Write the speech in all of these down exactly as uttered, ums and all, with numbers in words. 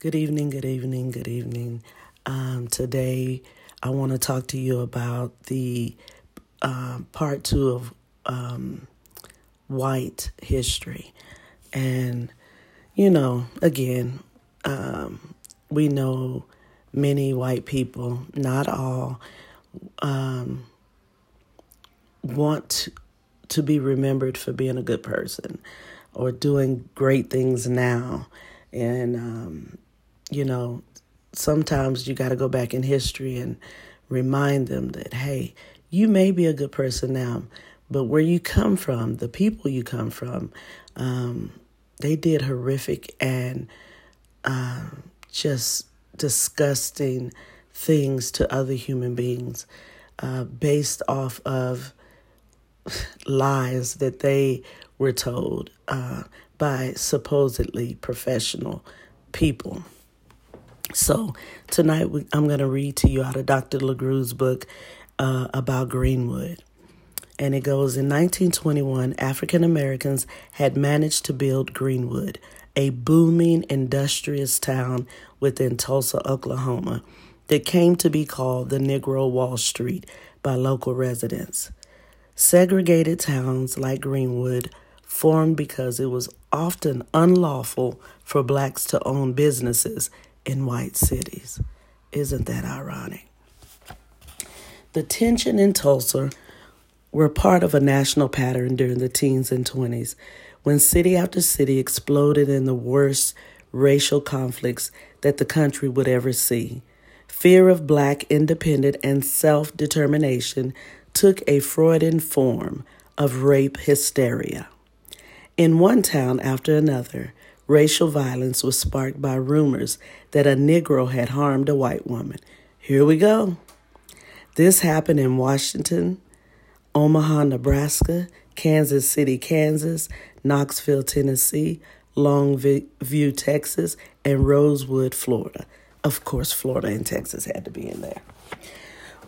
Good evening, good evening, good evening. Um, today, I want to talk to you about the uh, part two of um, white history. And, you know, again, um, we know many white people, not all, um, want to be remembered for being a good person or doing great things now. And, um, you know, sometimes you got to go back in history and remind them that, hey, you may be a good person now, but where you come from, the people you come from, um, they did horrific and uh, just disgusting things to other human beings uh, based off of lies that they were told uh, by supposedly professional people. So tonight I'm going to read to you out of Doctor LeGrue's book uh, about Greenwood. And it goes, in nineteen twenty-one, African Americans had managed to build Greenwood, a booming, industrious town within Tulsa, Oklahoma, that came to be called the Negro Wall Street by local residents. Segregated towns like Greenwood formed because it was often unlawful for blacks to own businesses in white cities. Isn't that ironic? The tension in Tulsa were part of a national pattern during the teens and twenties, when city after city exploded in the worst racial conflicts that the country would ever see. Fear of black independence and self-determination took a Freudian form of rape hysteria. In one town after another, racial violence was sparked by rumors that a Negro had harmed a white woman. Here we go. This happened in Washington, Omaha, Nebraska, Kansas City, Kansas, Knoxville, Tennessee, Longview, Texas, and Rosewood, Florida. Of course, Florida and Texas had to be in there.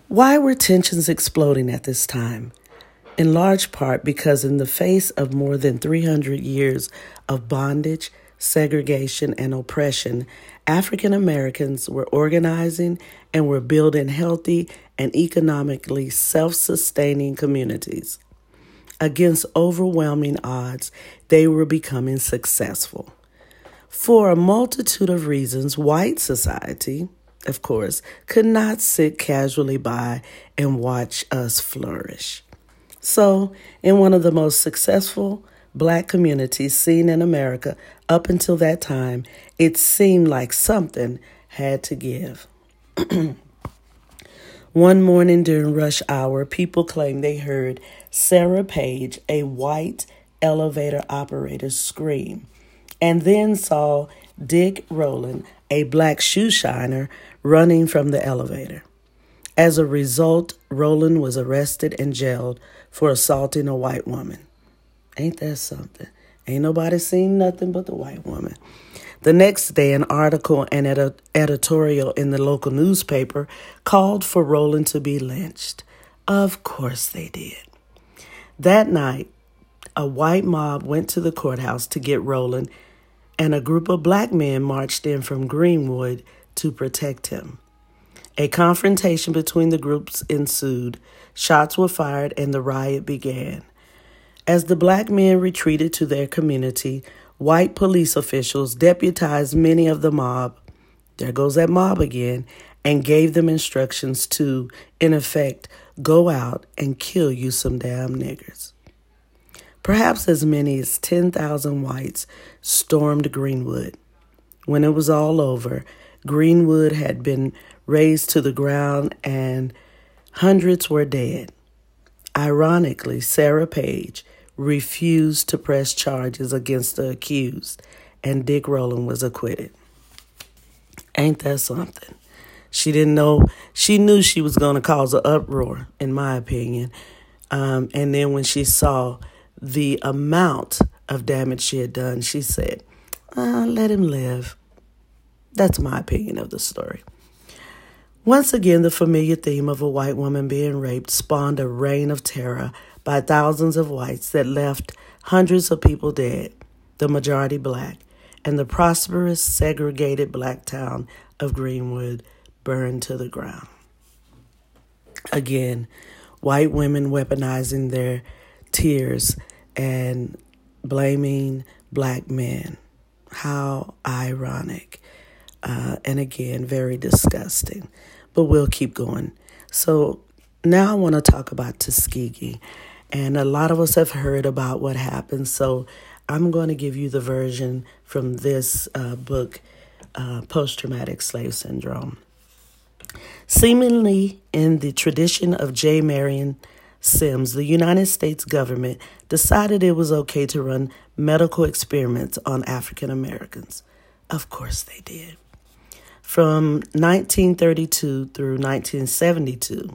Why were tensions exploding at this time? In large part because in the face of more than three hundred years of bondage, segregation, and oppression, African Americans were organizing and were building healthy and economically self-sustaining communities. Against overwhelming odds, they were becoming successful. For a multitude of reasons, white society, of course, could not sit casually by and watch us flourish. So, in one of the most successful black communities seen in America up until that time, it seemed like something had to give. One morning during rush hour, people claimed they heard Sarah Page, a white elevator operator, scream, and then saw Dick Rowland, a black shoe shiner, running from the elevator. As a result, Rowland was arrested and jailed for assaulting a white woman. Ain't that something? Ain't nobody seen nothing but the white woman. The next day, an article and an editorial in the local newspaper called for Rowland to be lynched. Of course they did. That night, a white mob went to the courthouse to get Rowland, and a group of black men marched in from Greenwood to protect him. A confrontation between the groups ensued. Shots were fired and the riot began. As the black men retreated to their community, white police officials deputized many of the mob. There goes that mob again, and gave them instructions to, in effect, go out and kill you some damn niggers. Perhaps as many as ten thousand whites stormed Greenwood. When it was all over, Greenwood had been razed to the ground and hundreds were dead. Ironically, Sarah Page refused to press charges against the accused, and Dick Rowland was acquitted. Ain't that something? She didn't know. She knew she was going to cause an uproar, in my opinion. Um, and then when she saw the amount of damage she had done, she said, uh, let him live. That's my opinion of the story. Once again, the familiar theme of a white woman being raped spawned a reign of terror by thousands of whites that left hundreds of people dead, the majority black, and the prosperous, segregated black town of Greenwood burned to the ground. Again, white women weaponizing their tears and blaming black men. How ironic. Uh, and again, very disgusting. But we'll keep going. So now I want to talk about Tuskegee. And a lot of us have heard about what happened. So I'm going to give you the version from this uh, book, uh, Post Traumatic Slave Syndrome. Seemingly in the tradition of J. Marion Sims, the United States government decided it was okay to run medical experiments on African Americans. Of course they did. From nineteen thirty-two through nineteen seventy-two,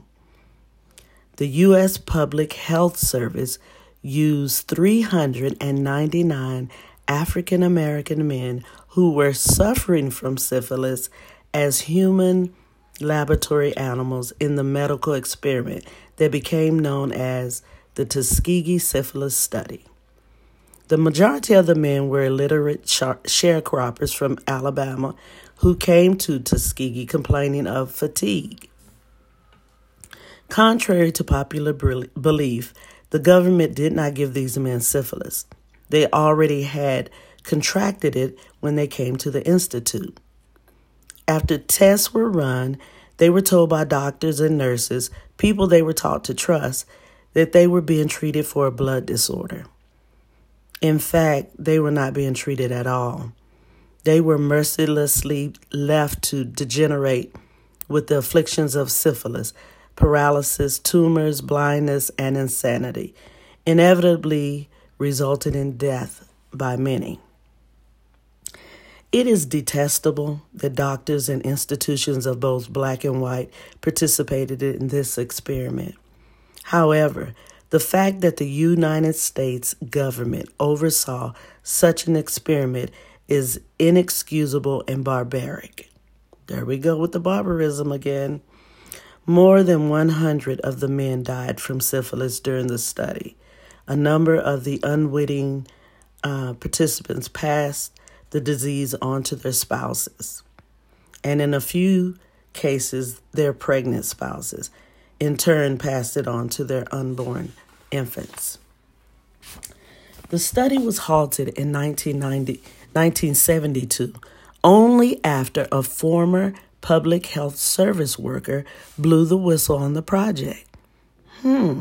the U S Public Health Service used three hundred ninety-nine African American men who were suffering from syphilis as human laboratory animals in the medical experiment that became known as the Tuskegee Syphilis Study. The majority of the men were illiterate sharecroppers from Alabama who came to Tuskegee complaining of fatigue. Contrary to popular belief, the government did not give these men syphilis. They already had contracted it when they came to the institute. After tests were run, they were told by doctors and nurses, people they were taught to trust, that they were being treated for a blood disorder. In fact, they were not being treated at all. They were mercilessly left to degenerate with the afflictions of syphilis, paralysis, tumors, blindness, and insanity, inevitably resulted in death by many. It is detestable that doctors and institutions of both black and white participated in this experiment. However, the fact that the United States government oversaw such an experiment is inexcusable and barbaric. There we go with the barbarism again. More than one hundred of the men died from syphilis during the study. A number of the unwitting uh, participants passed the disease onto their spouses, and in a few cases, their pregnant spouses, in turn, passed it on to their unborn infants. The study was halted in nineteen seventy-two, only after a former public health service worker blew the whistle on the project. Hmm.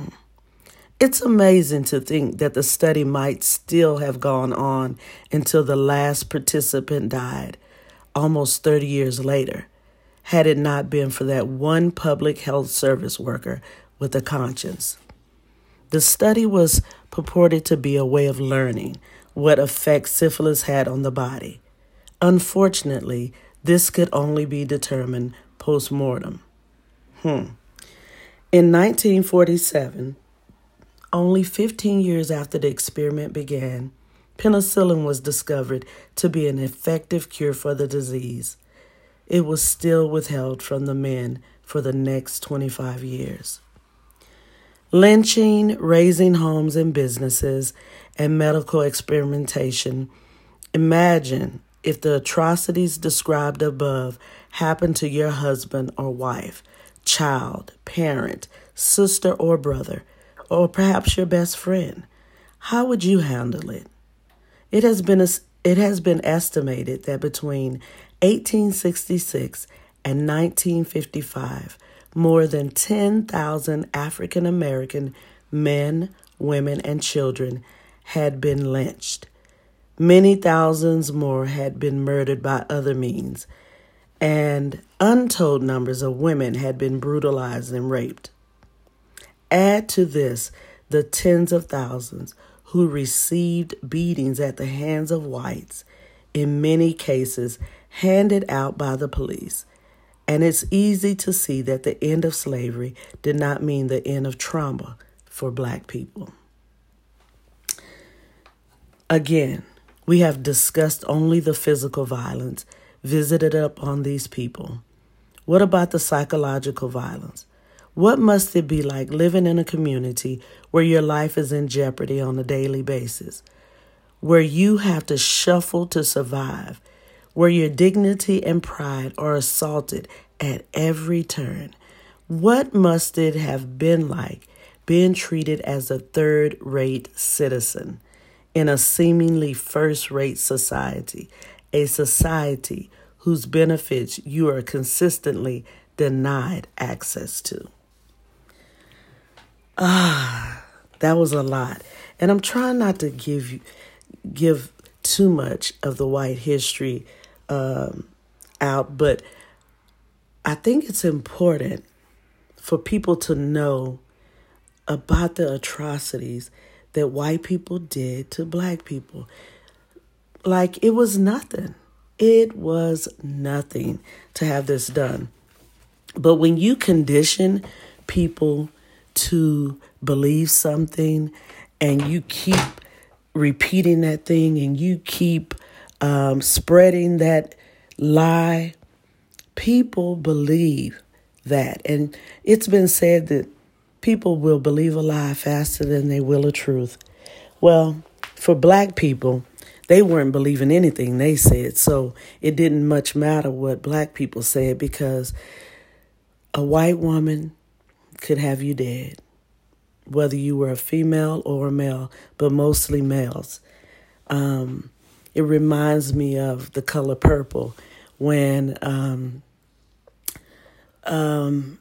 It's amazing to think that the study might still have gone on until the last participant died, almost thirty years later, had it not been for that one public health service worker with a conscience. The study was purported to be a way of learning what effect syphilis had on the body. Unfortunately, this could only be determined post-mortem. Hmm. In nineteen forty-seven, only fifteen years after the experiment began, penicillin was discovered to be an effective cure for the disease. It was still withheld from the men for the next twenty-five years. Lynching, razing homes and businesses, and medical experimentation. Imagine if the atrocities described above happened to your husband or wife, child, parent, sister or brother, or perhaps your best friend. How would you handle it? It has been it has been estimated that between eighteen sixty-six and nineteen fifty-five, more than ten thousand African American men, women, and children had been lynched. Many thousands more had been murdered by other means, and untold numbers of women had been brutalized and raped. Add to this the tens of thousands who received beatings at the hands of whites, in many cases handed out by the police. And it's easy to see that the end of slavery did not mean the end of trauma for black people. Again, we have discussed only the physical violence visited upon these people. What about the psychological violence? What must it be like living in a community where your life is in jeopardy on a daily basis? where you have to shuffle to survive, where your dignity and pride are assaulted at every turn. What must it have been like being treated as a third-rate citizen in a seemingly first-rate society, a society whose benefits you are consistently denied access to? Ah, that was a lot. And I'm trying not to give you, give too much of the white history um, out, but I think it's important for people to know about the atrocities that white people did to black people. Like, it was nothing. It was nothing to have this done. But when you condition people to believe something and you keep repeating that thing and you keep um, spreading that lie, people believe that. And it's been said that people will believe a lie faster than they will a truth. Well, for black people, they weren't believing anything they said, so it didn't much matter what black people said, because a white woman could have you dead, whether you were a female or a male, but mostly males. Um, it reminds me of The Color Purple when um, um,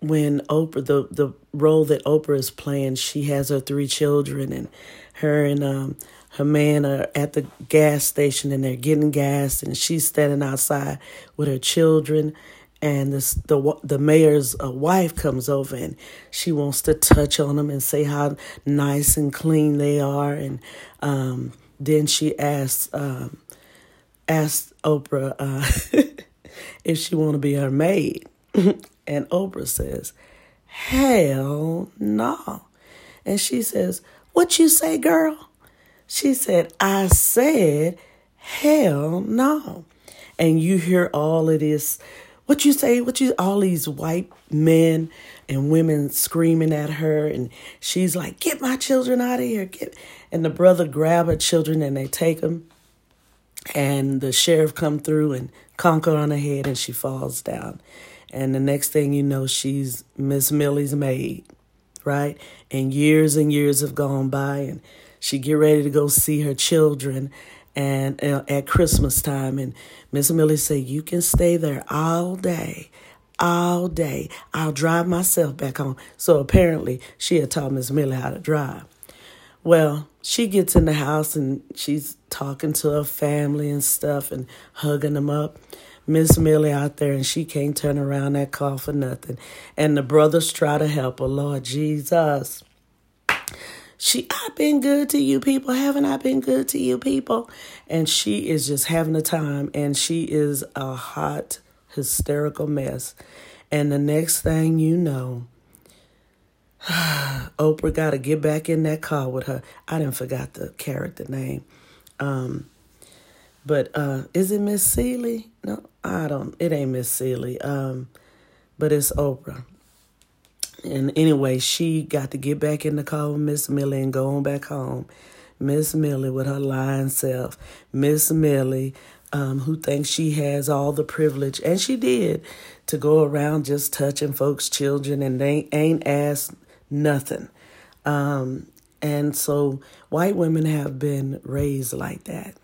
when Oprah, the, the role that Oprah is playing, she has her three children, and her and um, her man are at the gas station and they're getting gas, and she's standing outside with her children. And this, the the mayor's uh, wife comes over and she wants to touch on them and say how nice and clean they are. And um, then she asks, um, asks Oprah uh, if she want to be her maid. And Oprah says, hell no. And she says, what you say, girl? She said, I said, hell no. And you hear all of this. What you say, what you, all these white men and women screaming at her, and she's like, get my children out of here. Get. And the brother grab her children and they take them, and the sheriff come through and conk her on her head and she falls down. And the next thing you know, she's Miss Millie's maid, right? And years and years have gone by, and she get ready to go see her children and uh, at Christmas time, and Miss Millie said, you can stay there all day, all day. I'll drive myself back home. So apparently she had taught Miss Millie how to drive. Well, she gets in the house and she's talking to her family and stuff and hugging them up. Miss Millie out there, and she can't turn around that car for nothing. And the brothers try to help her. Lord Jesus. She, I've been good to you people. Haven't I been good to you people? And she is just having a time, and she is a hot, hysterical mess. And the next thing you know, Oprah got to get back in that car with her. I didn't forgot the character name. Um, but uh, is it Miss Seeley? No, I don't. It ain't Miss Seeley. Um, but it's Oprah. And anyway, she got to get back in the car with Miss Millie and go on back home. Miss Millie with her lying self. Miss Millie, um, who thinks she has all the privilege, and she did, to go around just touching folks' children, and they ain't asked nothing. Um, and so white women have been raised like that.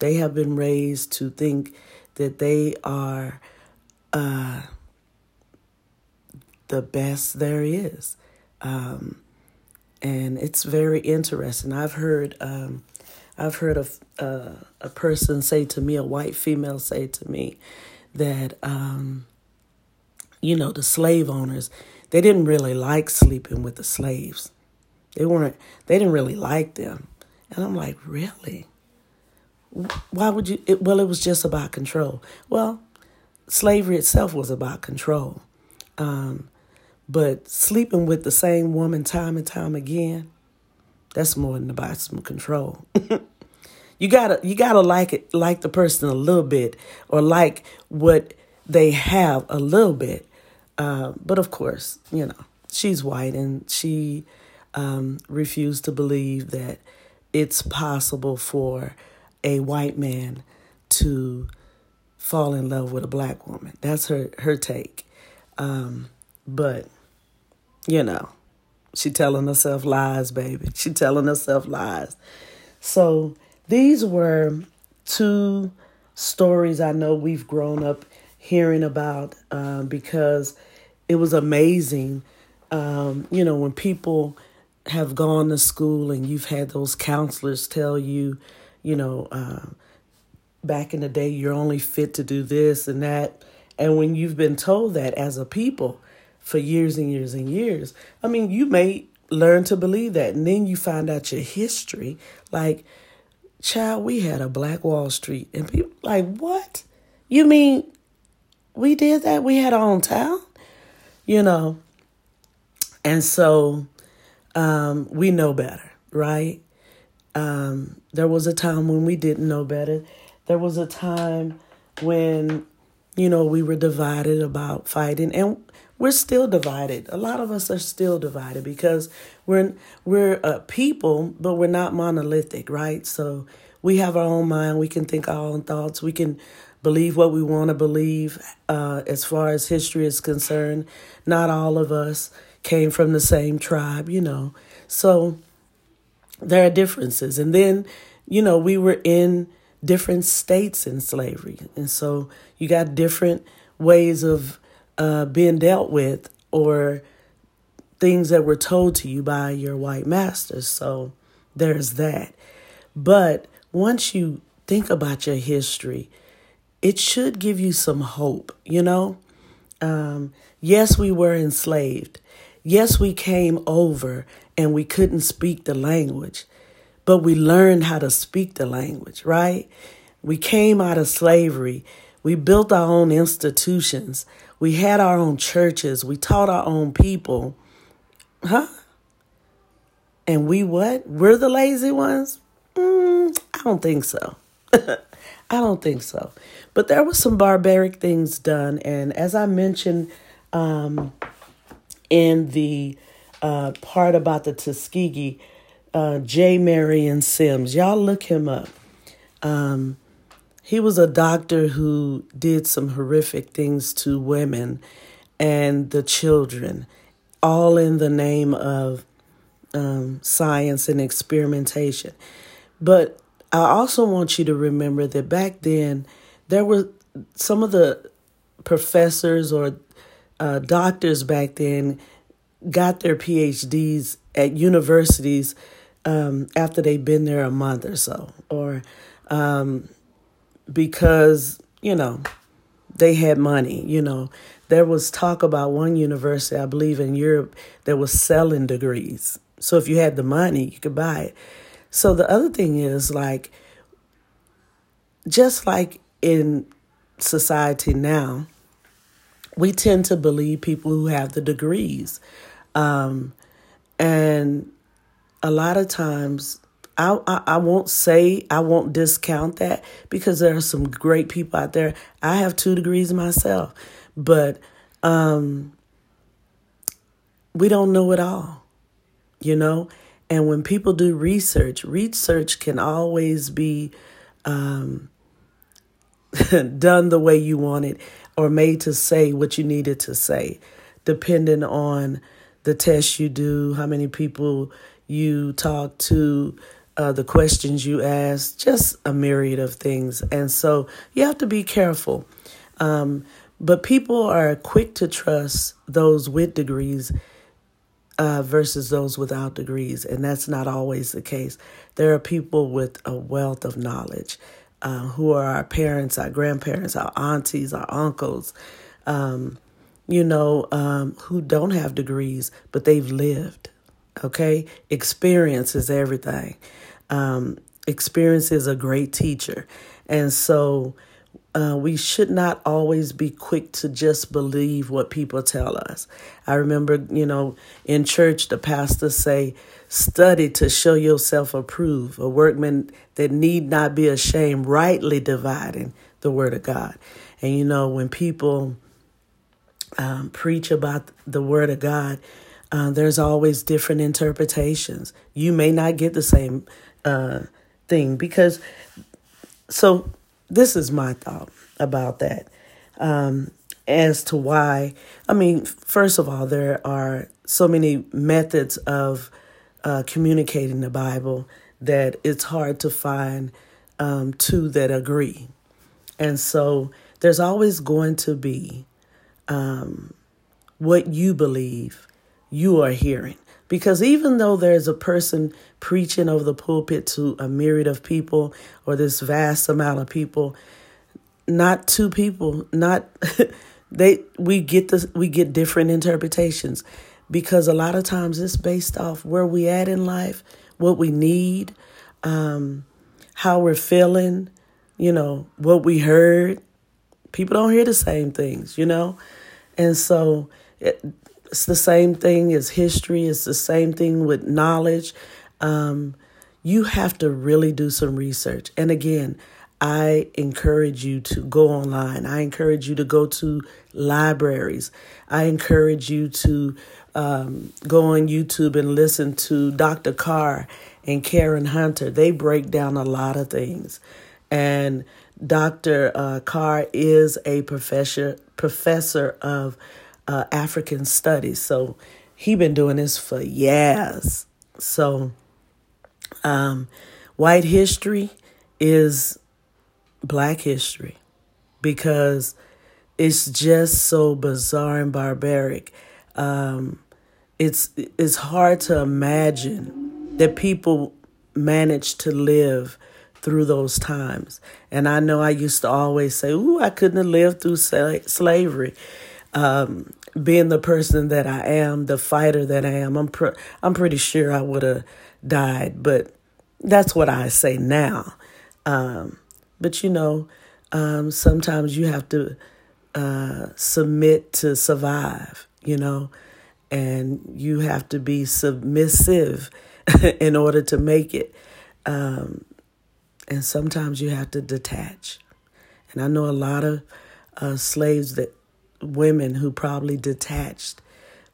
They have been raised to think that they are... Uh, the best there is. Um, and it's very interesting. I've heard um, I've heard a, uh, a person say to me, a white female say to me that, um, you know, the slave owners, they didn't really like sleeping with the slaves. They weren't, they didn't really like them. And I'm like, really? Why would you? It, well, it was just about control. Well, slavery itself was about control. Um, But sleeping with the same woman time and time again, that's more than about some control. you gotta you gotta like it, like the person a little bit, or like what they have a little bit. Uh, but of course, you know, she's white, and she um, refused to believe that it's possible for a white man to fall in love with a black woman. That's her, her take. Um, but, you know, she telling herself lies, baby. She telling herself lies. So these were two stories I know we've grown up hearing about uh, because it was amazing. Um, you know, when people have gone to school and you've had those counselors tell you, you know, uh, back in the day, you're only fit to do this and that. And when you've been told that as a people for years and years and years, I mean, you may learn to believe that. And then you find out your history. Like, child, we had a black Wallstreet. And people like, what? You mean we did that? We had our own town? You know? And so um, we know better, right? Um, there was a time when we didn't know better. There was a time when, you know, we were divided about fighting, and we're still divided. A lot of us are still divided because we're we're a people, but we're not monolithic, right? So we have our own mind. We can think our own thoughts. We can believe what we want to believe uh, as far as history is concerned. Not all of us came from the same tribe, you know. So there are differences. And then, you know, we were in different states in slavery. And so you got different ways of uh, being dealt with or things that were told to you by your white masters. So there's that. But once you think about your history, it should give you some hope, you know. Um, yes, we were enslaved. Yes, we came over and we couldn't speak the language, but we learned how to speak the language, right? We came out of slavery. We built our own institutions. We had our own churches. We taught our own people. Huh? And we what? We're the lazy ones? Mm, I don't think so. I don't think so. But there were some barbaric things done. And as I mentioned, um... in the uh, part about the Tuskegee, uh, J. Marion Sims. Y'all look him up. Um, he was a doctor who did some horrific things to women and the children, all in the name of um, science and experimentation. But I also want you to remember that back then, there were some of the professors or Uh, doctors back then got their P H Ds at universities um, after they'd been there a month or so, or um, because, you know, they had money. You know, there was talk about one university, I believe in Europe, that was selling degrees. So if you had the money, you could buy it. So the other thing is, like, just like in society now, we tend to believe people who have the degrees. Um, and a lot of times, I, I, I won't say, I won't discount that because there are some great people out there. I have two degrees myself, but um, we don't know it all, you know? And when people do research, research can always be um, done the way you want it, or made to say what you needed to say, depending on the tests you do, how many people you talk to, uh, the questions you ask, just a myriad of things. And so you have to be careful. Um, but people are quick to trust those with degrees uh, versus those without degrees. And that's not always the case. There are people with a wealth of knowledge. Uh, who are our parents, our grandparents, our aunties, our uncles, um, you know, um, who don't have degrees, but they've lived, okay? Experience is everything. Um, experience is a great teacher. And so uh, we should not always be quick to just believe what people tell us. I remember, you know, in church, the pastor say, study to show yourself approved, a workman that need not be ashamed, rightly dividing the word of God. And, you know, when people um, preach about the word of God, uh, there's always different interpretations. You may not get the same uh, thing, because so this is my thought about that um, as to why. I mean, first of all, there are so many methods of uh, communicating the Bible that it's hard to find um, two that agree. And so there's always going to be um, what you believe you are hearing. Because even though there's a person preaching over the pulpit to a myriad of people or this vast amount of people, not two people, not they we get this we get different interpretations, because a lot of times it's based off where we at in life, what we need, um, how we're feeling, you know, what we heard. People don't hear the same things, you know, and so it, it's the same thing as history. It's the same thing with knowledge. Um, you have to really do some research. And again, I encourage you to go online. I encourage you to go to libraries. I encourage you to um, go on YouTube and listen to Doctor Carr and Karen Hunter. They break down a lot of things. And Doctor Uh, Carr is a professor professor of Uh, African studies. So he been doing this for years. So um, white history is black history, because it's just so bizarre and barbaric. Um, it's it's hard to imagine that people managed to live through those times. And I know I used to always say, ooh, I couldn't have lived through sla- slavery. Um, being the person that I am, the fighter that I am, I'm pr- I'm pretty sure I would have died. But that's what I say now. Um, but, you know, um, sometimes you have to uh, submit to survive, you know, and you have to be submissive in order to make it. Um, and sometimes you have to detach. And I know a lot of uh, slaves that women who probably detached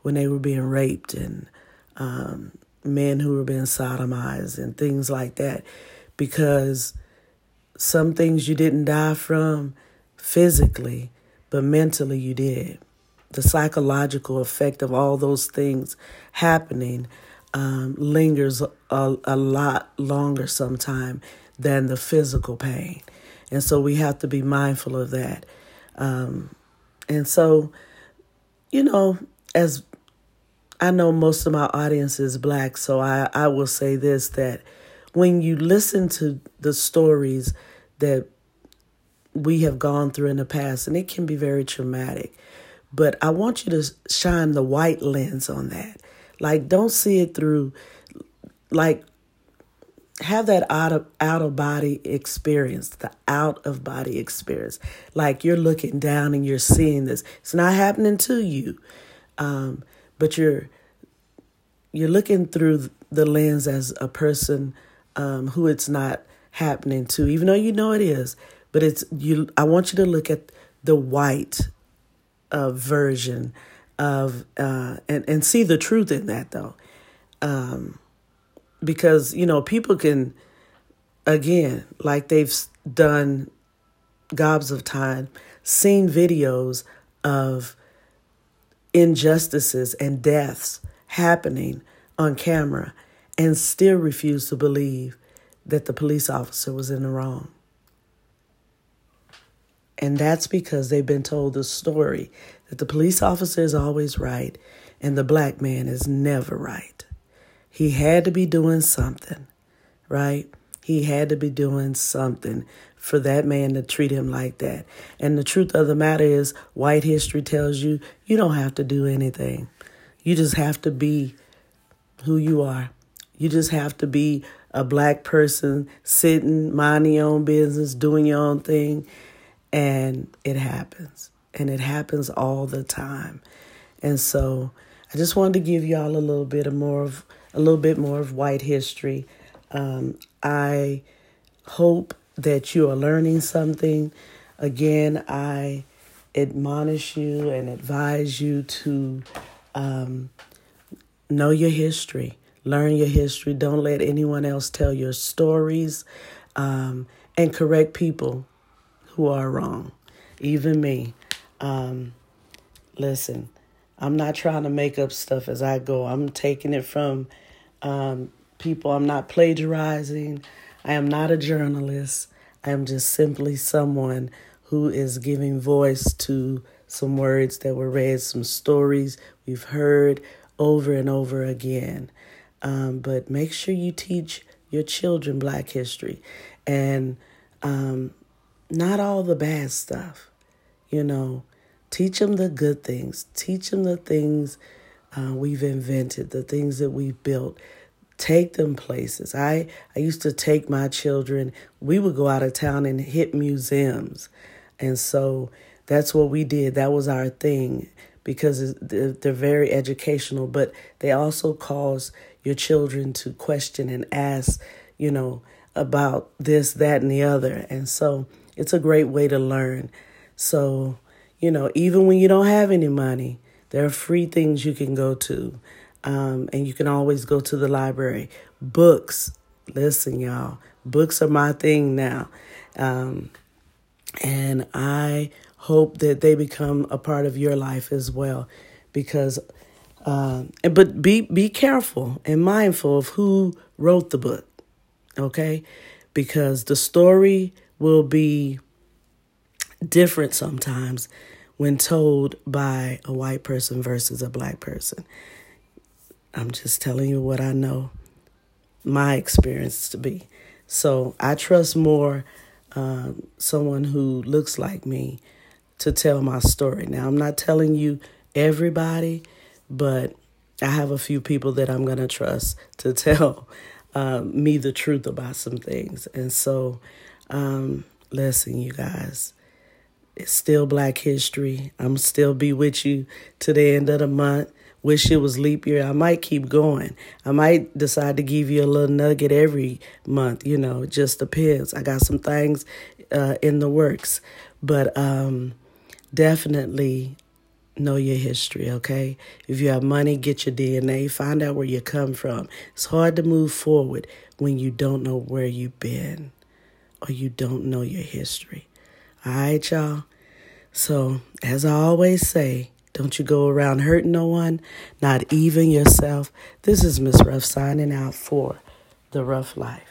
when they were being raped, and um, men who were being sodomized and things like that, because some things you didn't die from physically, but mentally you did. The psychological effect of all those things happening um, lingers a, a lot longer sometime than the physical pain. And so we have to be mindful of that. Um, And so, you know, as I know most of my audience is black, so I, I will say this, that when you listen to the stories that we have gone through in the past, and it can be very traumatic, but I want you to shine the white lens on that. Like, don't see it through, like, have that out of out of body experience, the out of body experience. Like, you're looking down and you're seeing this. It's not happening to you, um, but you're you're looking through the lens as a person um, who it's not happening to, even though you know it is. But it's you. I want you to look at the white uh, version of uh, and and see the truth in that, though. Um, Because, you know, people can, again, like they've done gobs of time, seen videos of injustices and deaths happening on camera and still refuse to believe that the police officer was in the wrong. And that's because they've been told the story that the police officer is always right and the black man is never right. He had to be doing something, right? He had to be doing something for that man to treat him like that. And the truth of the matter is, white history tells you, you don't have to do anything. You just have to be who you are. You just have to be a black person sitting, minding your own business, doing your own thing. And it happens. And it happens all the time. And so I just wanted to give y'all a little bit of more of A little bit more of white history. Um, I hope that you are learning something. Again, I admonish you and advise you to um, know your history. Learn your history. Don't let anyone else tell your stories. Um, and correct people who are wrong. Even me. Um, listen, I'm not trying to make up stuff as I go. I'm taking it from um, people. I'm not plagiarizing. I am not a journalist. I am just simply someone who is giving voice to some words that were read, some stories we've heard over and over again. Um, but make sure you teach your children Black history and um, not all the bad stuff, you know. Teach them the good things. Teach them the things uh, we've invented, the things that we've built. Take them places. I, I used to take my children. We would go out of town and hit museums. And so that's what we did. That was our thing because they're very educational, but they also cause your children to question and ask, you know, about this, that, and the other. And so it's a great way to learn. So, you know, even when you don't have any money, there are free things you can go to. Um, and you can always go to the library. Books. Listen, y'all. Books are my thing now. Um, and I hope that they become a part of your life as well. Because, uh, but be, be careful and mindful of who wrote the book. Okay? Because the story will be different sometimes when told by a white person versus a Black person. I'm just telling you what I know my experience to be. So I trust more um, someone who looks like me to tell my story. Now, I'm not telling you everybody, but I have a few people that I'm going to trust to tell uh, me the truth about some things. And so, um, listen, you guys, it's still Black history. I'm still be with you to the end of the month. Wish it was leap year. I might keep going. I might decide to give you a little nugget every month. You know, it just depends. I got some things uh, in the works. But um, definitely know your history, okay? If you have money, get your D N A. Find out where you come from. It's hard to move forward when you don't know where you've been or you don't know your history. All right, y'all? So, as I always say, don't you go around hurting no one, not even yourself. This is Miss Ruff signing out for The Ruff Life.